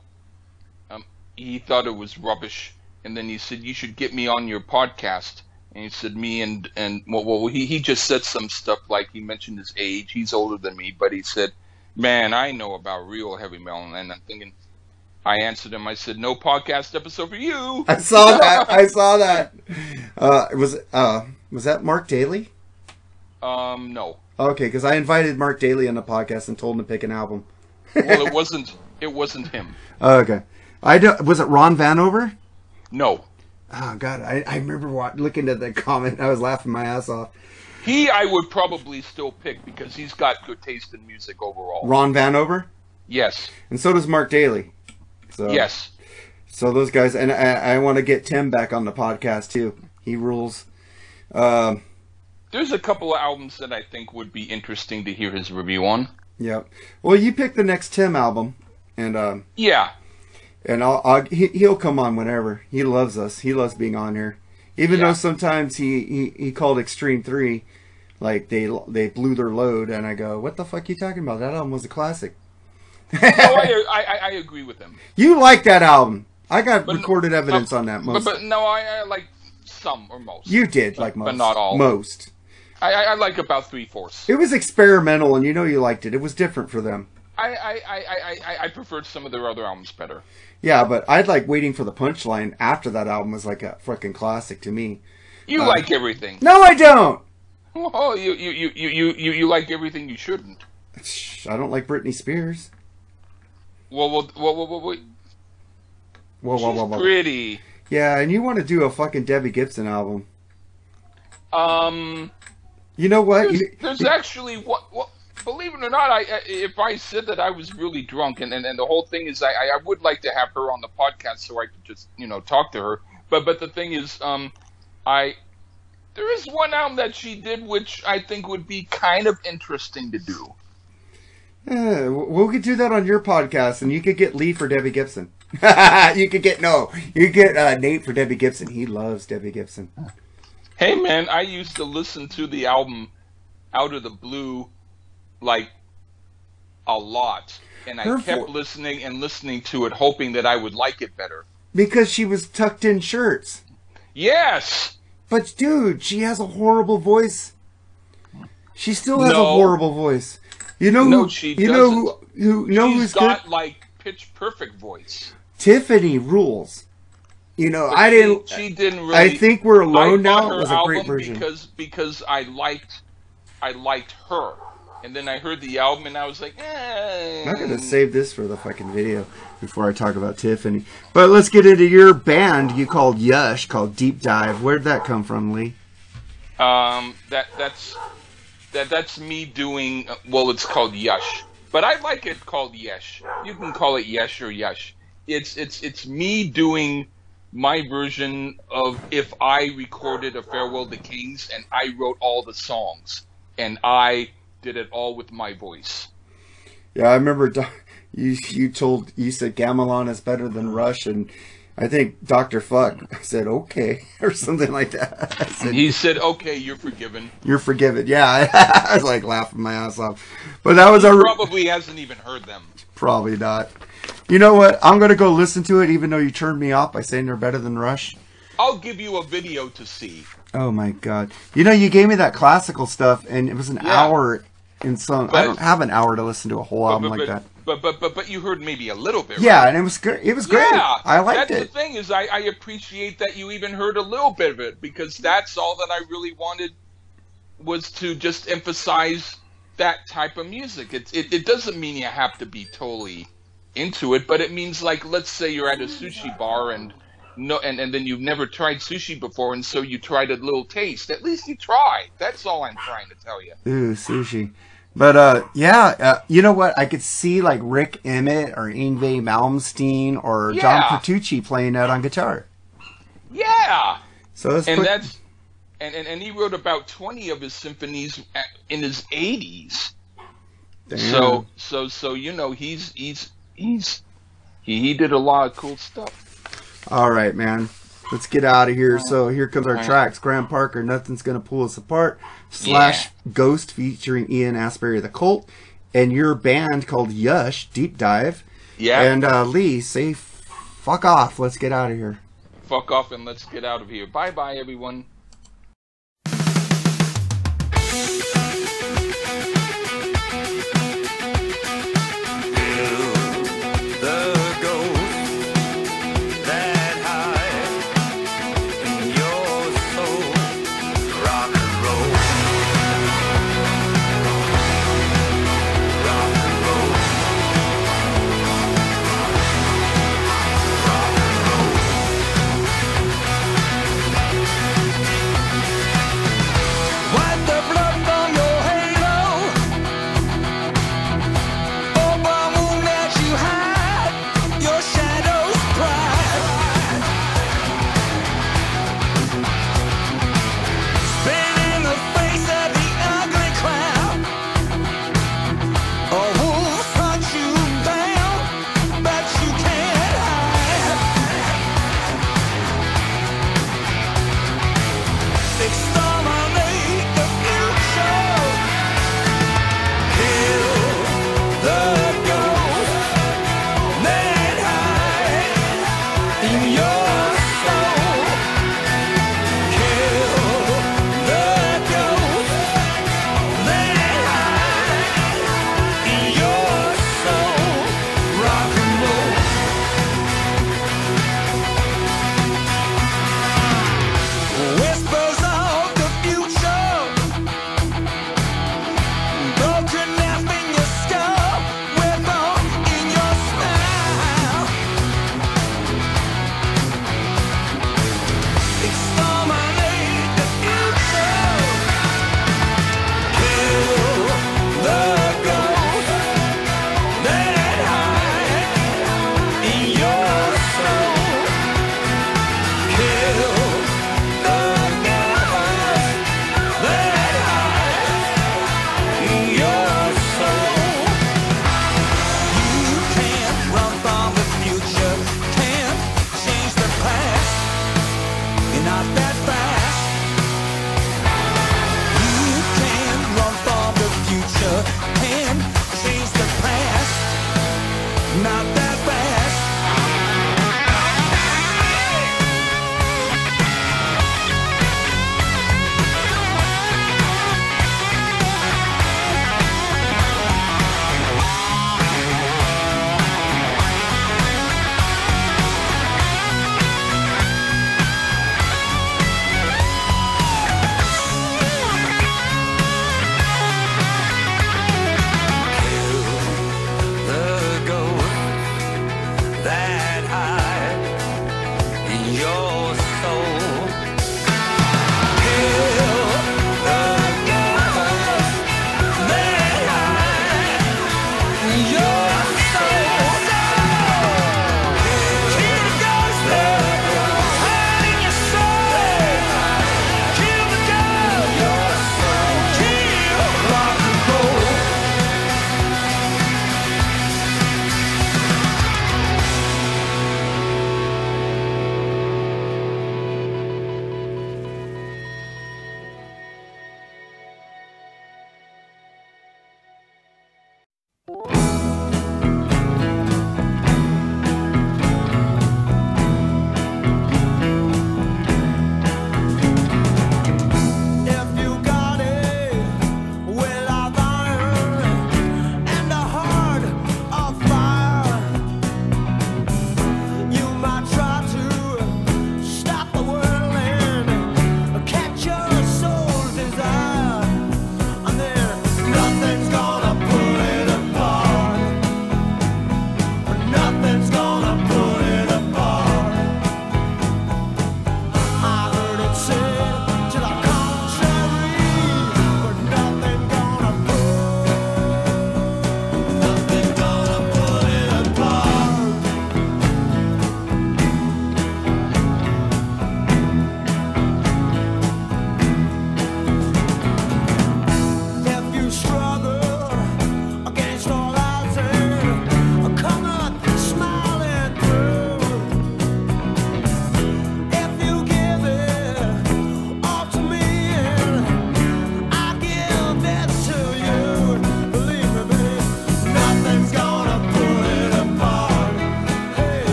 he thought it was rubbish, and then he said, you should get me on your podcast. And he said, me and well he just said some stuff, like he mentioned his age. He's older than me, but he said, man, I know about real heavy metal. And I'm thinking... I answered him. I said, "No podcast episode for you." I saw that. Was that Mark Daly? No. Okay, because I invited Mark Daly on the podcast and told him to pick an album. Well, it wasn't. It wasn't him. Okay. Was it Ron Vanover? No. Oh God, I remember looking at that comment. I was laughing my ass off. I would probably still pick because he's got good taste in music overall. Ron Vanover? Yes. And so does Mark Daly. So, yes. So those guys, and I want to get Tim back on the podcast too. He rules. There's a couple of albums that I think would be interesting to hear his review on. Yeah. Well, you pick the next Tim album, and yeah, and he'll come on whenever. He loves us. He loves being on here, even though sometimes he called Extreme 3 like they blew their load, and I go, what the fuck are you talking about? That album was a classic. No, I agree with him. You like that album. I got recorded evidence on that most. But no, I like some or most. You did like most. But not all. Most. I like about 3/4. It was experimental, and you know you liked it. It was different for them. I preferred some of their other albums better. Yeah, but I'd like Waiting for the Punchline after that album was like a freaking classic to me. You like everything. No, I don't! Oh, you like everything you shouldn't. I don't like Britney Spears. Whoa, pretty. Yeah, and you want to do a fucking Debbie Gibson album. You know what? There's actually what. Believe it or not, if I said that I was really drunk, and the whole thing is, I would like to have her on the podcast so I could just talk to her. But the thing is, there is one album that she did which I think would be kind of interesting to do. Yeah, we could do that on your podcast, and you could get Lee for Debbie Gibson. You get Nate for Debbie Gibson. He loves Debbie Gibson. Hey, man, I used to listen to the album Out of the Blue, like, a lot. And I kept listening and listening to it, hoping that I would like it better. Because she was tucked in shirts. Yes! But, dude, she has a horrible voice. She still has a horrible voice. She's got good? Like pitch perfect voice. Tiffany rules. She didn't really. I think we're alone now. It was a great version because I liked her, and then I heard the album and I was like, eh. I'm not gonna save this for the fucking video before I talk about Tiffany. But let's get into your band you called Yush, called Deep Dive. Where'd that come from, Lee? That's me doing, well, it's called Yush, but I like it called Yesh. You can call it Yesh or Yush. It's me doing my version of if I recorded A Farewell to Kings and I wrote all the songs and I did it all with my voice. Yeah, I remember you said Gamelan is better than Rush, and I think Dr. Fuck said, okay, or something like that. He said, okay, you're forgiven. You're forgiven, yeah. I was like laughing my ass off. But that was he probably hasn't even heard them. Probably not. You know what? I'm going to go listen to it, even though you turned me off by saying they're better than Rush. I'll give you a video to see. Oh, my God. You gave me that classical stuff, and it was an hour in some... I don't have an hour to listen to a whole album like that. But you heard maybe a little bit, right? And it was good. It was great. I liked it. That's the thing is, I appreciate that you even heard a little bit of it, because that's all that I really wanted was to just emphasize that type of music. It doesn't mean you have to be totally into it, but it means, like, let's say you're at a sushi bar and then you've never tried sushi before, and so you tried a little taste. At least you tried. That's all I'm trying to tell you. Ooh, sushi. But, you know what? I could see, like, Rick Emmett or Yngwie Malmsteen or John Petrucci playing that on guitar. Yeah! So and he wrote about 20 of his symphonies in his 80s. Damn. So he's he did a lot of cool stuff. All right, man. Let's get out of here. So here comes our tracks. Graham Parker, Nothing's Gonna Pull Us Apart. Slash, Ghost featuring Ian Astbury of The Cult. And your band called Yush, Deep Dive. Yeah. And Lee, say fuck off. Let's get out of here. Fuck off and let's get out of here. Bye-bye, everyone.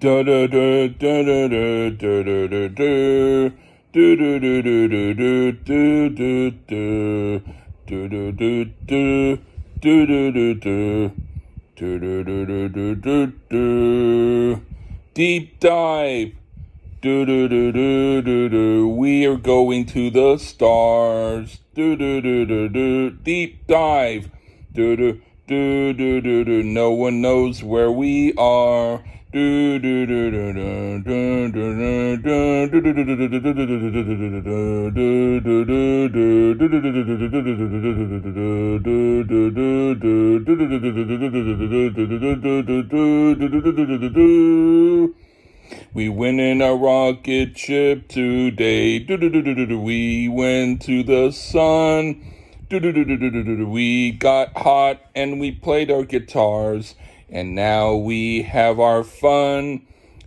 Deep dive. We are going to the stars. Deep dive. No one knows where we are. We went in a rocket ship today. We went to the sun. We got hot and we played our guitars. And now we have our fun.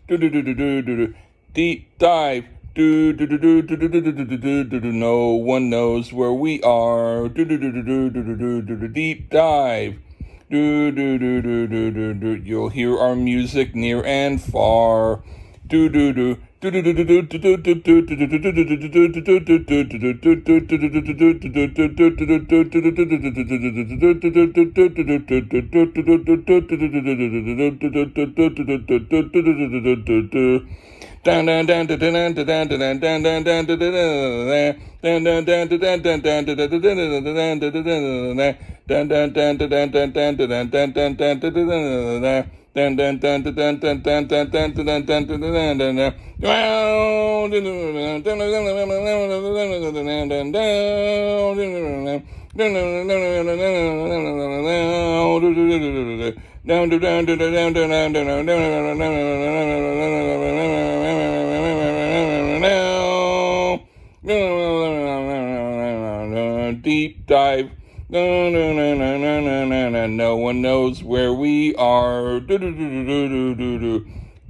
Deep dive. No one knows where we are. Deep dive. You'll hear our music near and far. Deep dive. No one knows where we are.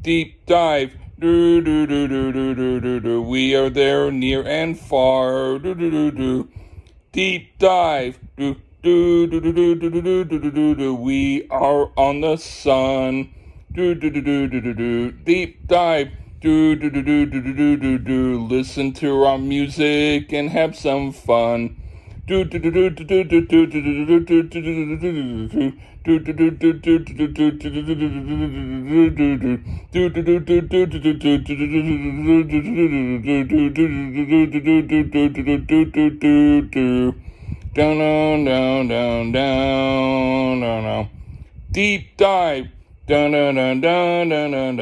Deep dive. We are there near and far. Deep dive. We are on the sun. Deep dive. Listen to our music and have some fun. Down. Deep dive. Down.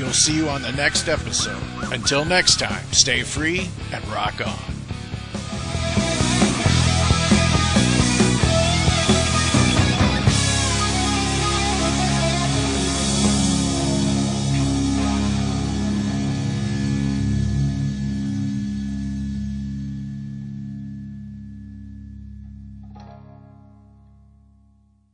We'll see you on the next episode. Until next time, stay free and rock on.